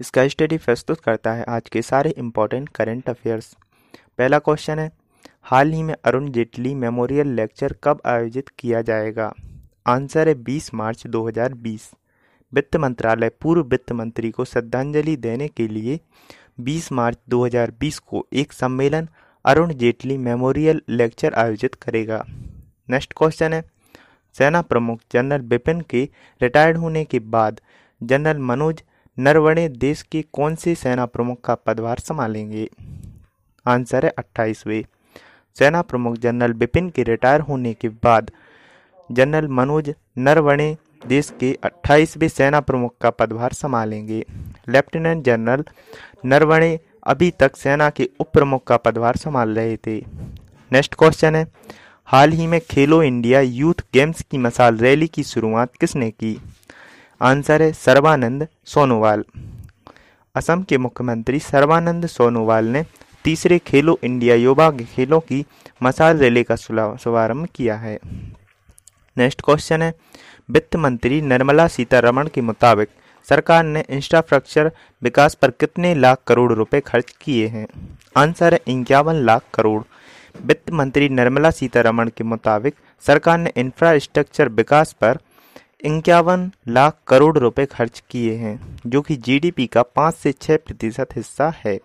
इसका स्टडी प्रस्तुत करता है आज के सारे इम्पोर्टेंट करंट अफेयर्स। पहला क्वेश्चन है, हाल ही में अरुण जेटली मेमोरियल लेक्चर कब आयोजित किया जाएगा? आंसर है 20 मार्च 2020। वित्त मंत्रालय पूर्व वित्त मंत्री को श्रद्धांजलि देने के लिए 20 मार्च 2020 को एक सम्मेलन अरुण जेटली मेमोरियल लेक्चर आयोजित करेगा। नेक्स्ट क्वेश्चन है, सेना प्रमुख जनरल बिपिन के रिटायर्ड होने के बाद जनरल मनोज नरवणे देश के कौन से सेना प्रमुख का पदभार संभालेंगे? आंसर है 28वें। सेना प्रमुख जनरल बिपिन के रिटायर होने के बाद जनरल मनोज नरवणे देश के 28वें सेना प्रमुख का पदभार संभालेंगे। लेफ्टिनेंट जनरल नरवणे अभी तक सेना के उप प्रमुख का पदभार संभाल रहे थे। नेक्स्ट क्वेश्चन है, हाल ही में खेलो इंडिया यूथ गेम्स की मशाल रैली की शुरुआत किसने की? आंसर है सर्वानंद सोनोवाल। असम के मुख्यमंत्री सर्वानंद सोनोवाल ने तीसरे खेलो इंडिया युवा खेलों की मशाल रैली का शुभारंभ किया है। नेक्स्ट क्वेश्चन है, वित्त मंत्री निर्मला सीतारमण के मुताबिक सरकार ने इंफ्रास्ट्रक्चर विकास पर कितने लाख करोड़ रुपए खर्च किए हैं? आंसर है 51 लाख करोड़। वित्त मंत्री निर्मला सीतारमण के मुताबिक सरकार ने इंफ्रास्ट्रक्चर विकास पर 51 लाख करोड़ रुपए खर्च किए हैं, जो कि जीडीपी का 5 से 6% हिस्सा है।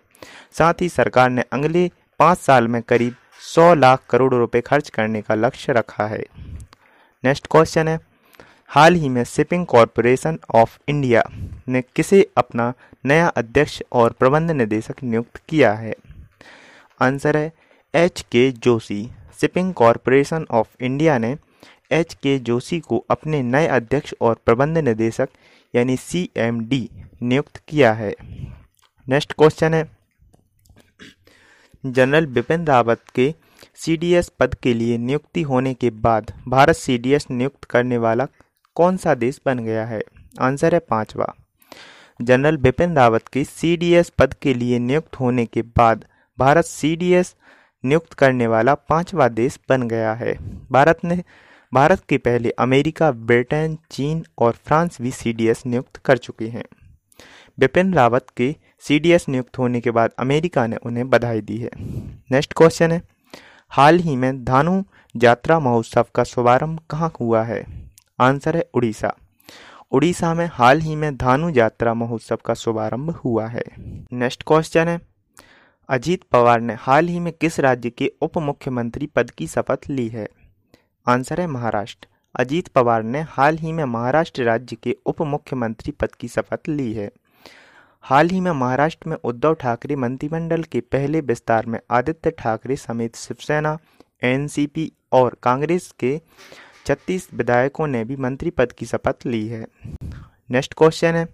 साथ ही सरकार ने अगले 5 साल में करीब 100 लाख करोड़ रुपए खर्च करने का लक्ष्य रखा है। नेक्स्ट क्वेश्चन है, हाल ही में शिपिंग कॉरपोरेशन ऑफ इंडिया ने किसे अपना नया अध्यक्ष और प्रबंध निदेशक नियुक्त किया है? आंसर है HK Joshi. Shipping corporation of India ने HK जोशी को अपने नए अध्यक्ष और प्रबंध निदेशक यानी CMD नियुक्त किया है। नेक्स्ट क्वेश्चन है, जनरल बिपिन रावत के CDS पद के लिए नियुक्ति होने के बाद भारत CDS नियुक्त करने वाला कौन सा देश बन गया है? आंसर है 5वां। जनरल बिपिन रावत के CDS पद के लिए नियुक्त होने के बाद भारत CDS नियुक्त करने वाला 5वां देश बन गया है। भारत के पहले अमेरिका, ब्रिटेन, चीन और फ्रांस भी CDS नियुक्त कर चुके हैं। बिपिन रावत के CDS नियुक्त होने के बाद अमेरिका ने उन्हें बधाई दी है। नेक्स्ट क्वेश्चन है, हाल ही में धानु यात्रा महोत्सव का शुभारंभ कहाँ हुआ है? आंसर है उड़ीसा। उड़ीसा में हाल ही में धानु यात्रा महोत्सव का शुभारंभ हुआ है। नेक्स्ट क्वेश्चन है, अजीत पवार ने हाल ही में किस राज्य के उप मुख्यमंत्री पद की शपथ ली है? आंसर है महाराष्ट्र। अजीत पवार ने हाल ही में महाराष्ट्र राज्य के उप मुख्यमंत्री पद की शपथ ली है। हाल ही में महाराष्ट्र में उद्धव ठाकरे मंत्रिमंडल के पहले विस्तार में आदित्य ठाकरे समेत शिवसेना, एनसीपी और कांग्रेस के 36 विधायकों ने भी मंत्री पद की शपथ ली है। नेक्स्ट क्वेश्चन है,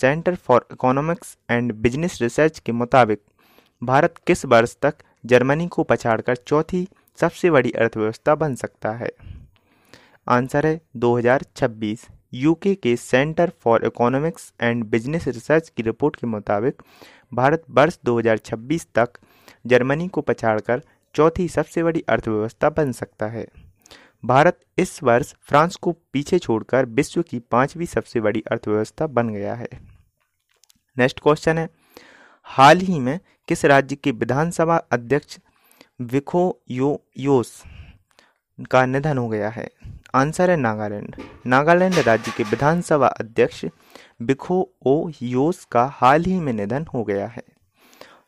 centre for economics and business research के मुताबिक भारत किस वर्ष तक जर्मनी को पछाड़कर चौथी सबसे बड़ी अर्थव्यवस्था बन सकता है? आंसर है 2026। यूके के centre for economics and business research की रिपोर्ट के मुताबिक भारत वर्ष 2026 तक जर्मनी को पछाड़कर चौथी सबसे बड़ी अर्थव्यवस्था बन सकता है। भारत इस वर्ष फ्रांस को पीछे छोड़कर विश्व की 5वीं सबसे बड़ी अर्थव्यवस्था बन गया है। नेक्स्ट क्वेश्चन है, हाल ही में किस राज्य के विधानसभा अध्यक्ष विको ओ योस का निधन हो गया है? आंसर है नागालैंड। नागालैंड राज्य के विधानसभा अध्यक्ष विको ओ योस का हाल ही में निधन हो गया है।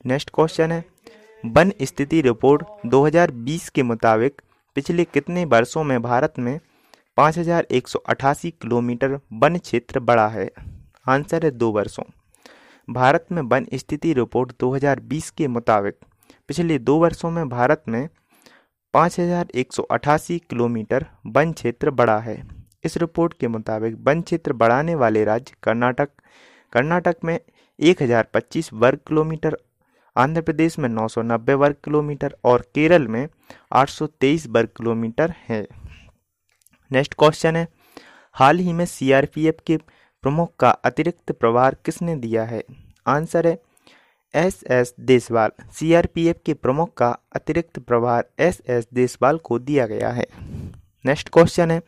नेक्स्ट क्वेश्चन है, वन स्थिति रिपोर्ट 2020 के मुताबिक पिछले कितने वर्षों में भारत में 5188 किलोमीटर वन क्षेत्र बढ़ा है? आंसर है 2 वर्षों। भारत में वन स्थिति रिपोर्ट 2020 के मुताबिक पिछले 2 वर्षों में भारत में 5188 किलोमीटर वन क्षेत्र बढ़ा है। इस रिपोर्ट के मुताबिक वन क्षेत्र बढ़ाने वाले राज्य कर्नाटक में 1025 वर्ग किलोमीटर, आंध्र प्रदेश में 990 वर्ग किलोमीटर और केरल में 823 वर्ग किलोमीटर है। नेक्स्ट क्वेश्चन है, हाल ही में CRPF के प्रमुख का अतिरिक्त प्रभार किसने दिया है? आंसर है SS देशवाल। CRPF के प्रमुख का अतिरिक्त प्रभार SS देशवाल को दिया गया है। नेक्स्ट क्वेश्चन है,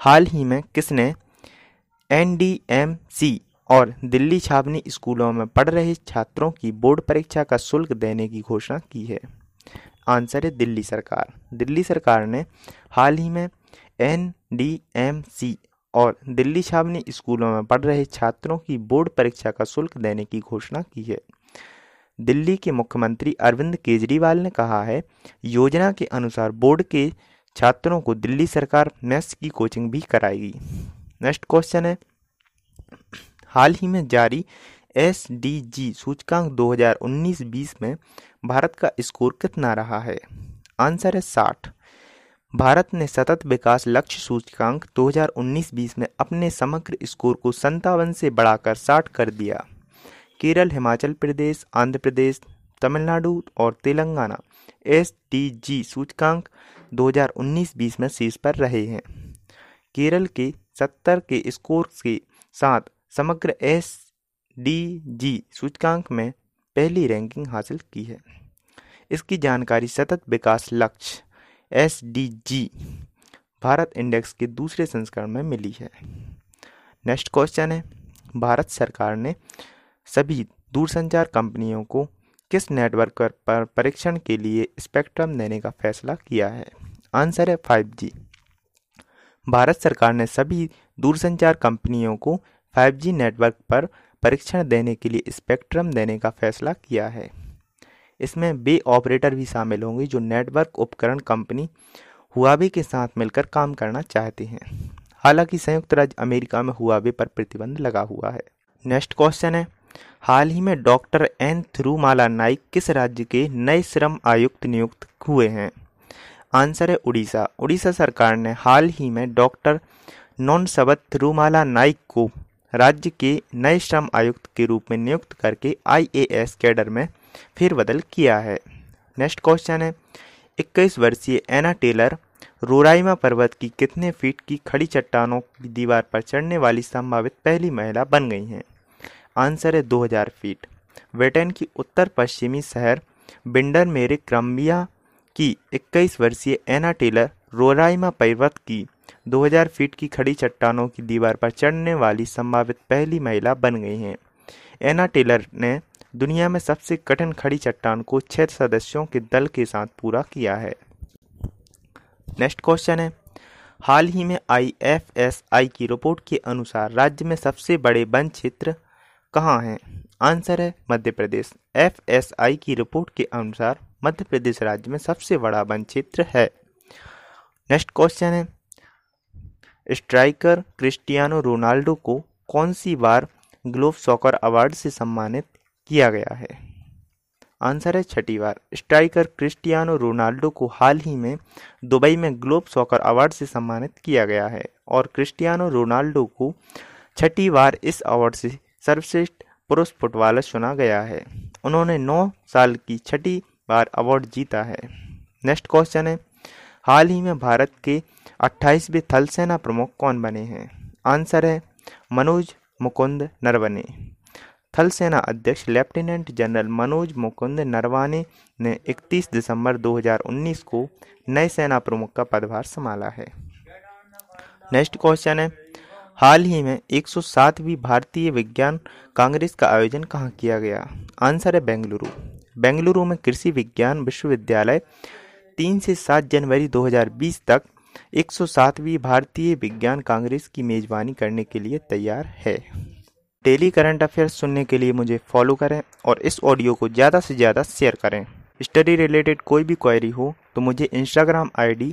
हाल ही में किसने NDMC और दिल्ली छावनी स्कूलों में पढ़ रहे छात्रों की बोर्ड परीक्षा का शुल्क देने की घोषणा की है। आंसर है दिल्ली सरकार। दिल्ली सरकार ने हाल ही में NDMC और दिल्ली छावनी स्कूलों में पढ़ रहे छात्रों की बोर्ड परीक्षा का शुल्क देने की घोषणा की है। दिल्ली के मुख्यमंत्री अरविंद केजरीवाल ने कहा है, योजना के अनुसार बोर्ड के छात्रों को दिल्ली सरकार मैथ्स की कोचिंग भी कराएगी। नेक्स्ट क्वेश्चन है, हाल ही में जारी SDG सूचकांक 2019-20 में भारत का स्कोर कितना रहा है? आंसर है 60। भारत ने सतत विकास लक्ष्य सूचकांक 2019-20 में अपने समग्र स्कोर को 57 से बढ़ाकर 60 कर दिया। केरल, हिमाचल प्रदेश, आंध्र प्रदेश, तमिलनाडु और तेलंगाना SDG सूचकांक 2019-20 में शीर्ष पर रहे हैं। केरल के 70 के स्कोर के साथ समग्र SDG सूचकांक में पहली रैंकिंग हासिल की है। इसकी जानकारी सतत विकास लक्ष्य SDG भारत इंडेक्स के दूसरे संस्करण में मिली है। नेक्स्ट क्वेश्चन है, भारत सरकार ने सभी दूरसंचार कंपनियों को किस नेटवर्क पर परीक्षण के लिए स्पेक्ट्रम देने का फैसला किया है? आंसर है 5G। भारत सरकार ने सभी दूरसंचार कंपनियों को 5G नेटवर्क पर परीक्षण देने के लिए स्पेक्ट्रम देने का फैसला किया है। इसमें वे ऑपरेटर भी शामिल होंगे जो नेटवर्क उपकरण कंपनी हुआवे के साथ मिलकर काम करना चाहते हैं। हालांकि संयुक्त राज्य अमेरिका में हुआवे पर प्रतिबंध लगा हुआ है। नेक्स्ट क्वेश्चन है, हाल ही में डॉक्टर एन थिरुमाला नाइक किस राज्य के नए श्रम आयुक्त नियुक्त हुए हैं? आंसर है उड़ीसा। उड़ीसा सरकार ने हाल ही में डॉक्टर नोनसबत थिरुमाला नाइक को राज्य के नए श्रम आयुक्त के रूप में नियुक्त करके IAS कैडर में फेरबदल किया है। नेक्स्ट क्वेश्चन है, 21 वर्षीय एना टेलर रोराइमा पर्वत की कितने फीट की खड़ी चट्टानों की दीवार पर चढ़ने वाली संभावित पहली महिला बन गई हैं? आंसर है 2000 फीट। ब्रिटेन की उत्तर पश्चिमी शहर बिंडर मेरे क्रम्बिया की 21 वर्षीय एना टेलर रोराइमा पर्वत की 2000 फीट की खड़ी चट्टानों की दीवार पर चढ़ने वाली संभावित पहली महिला बन गई हैं। एना टेलर ने दुनिया में सबसे कठिन खड़ी चट्टान को 6 सदस्यों के दल के साथ पूरा किया है। नेक्स्ट क्वेश्चन है, हाल ही में IFSI की रिपोर्ट के अनुसार राज्य में सबसे बड़े वन क्षेत्र कहाँ हैं? आंसर है मध्य प्रदेश। FSI की रिपोर्ट के अनुसार मध्य प्रदेश राज्य में सबसे बड़ा वन क्षेत्र है। नेक्स्ट क्वेश्चन है, स्ट्राइकर क्रिस्टियानो रोनाल्डो को कौन सी बार ग्लोब सॉकर अवार्ड से सम्मानित किया गया है? आंसर है 6ठी बार। स्ट्राइकर क्रिस्टियानो रोनाल्डो को हाल ही में दुबई में ग्लोब सॉकर अवार्ड से सम्मानित किया गया है और क्रिस्टियानो रोनाल्डो को 6ठी बार इस अवार्ड से सर्वश्रेष्ठ पुरुष फुटबॉलर चुना गया है। उन्होंने 9 साल की 6ठी बार अवार्ड जीता है। नेक्स्ट क्वेश्चन है, हाल ही में भारत के 28वें थल सेना प्रमुख कौन बने हैं? आंसर है मनोज मुकुंद नरवणे। थल सेना अध्यक्ष लेफ्टिनेंट जनरल मनोज मुकुंद नरवणे ने 31 दिसंबर 2019 को नए सेना प्रमुख का पदभार संभाला है। नेक्स्ट क्वेश्चन है, हाल ही में 107वीं भारतीय विज्ञान कांग्रेस का आयोजन कहाँ किया गया? आंसर है बेंगलुरु। बेंगलुरु में कृषि विज्ञान विश्वविद्यालय 3 से 7 जनवरी 2020 तक 107वीं भारतीय विज्ञान कांग्रेस की मेजबानी करने के लिए तैयार है। डेली करंट अफेयर्स सुनने के लिए मुझे फॉलो करें और इस ऑडियो को ज़्यादा से ज़्यादा शेयर करें। स्टडी रिलेटेड कोई भी क्वेरी हो तो मुझे इंस्टाग्राम ID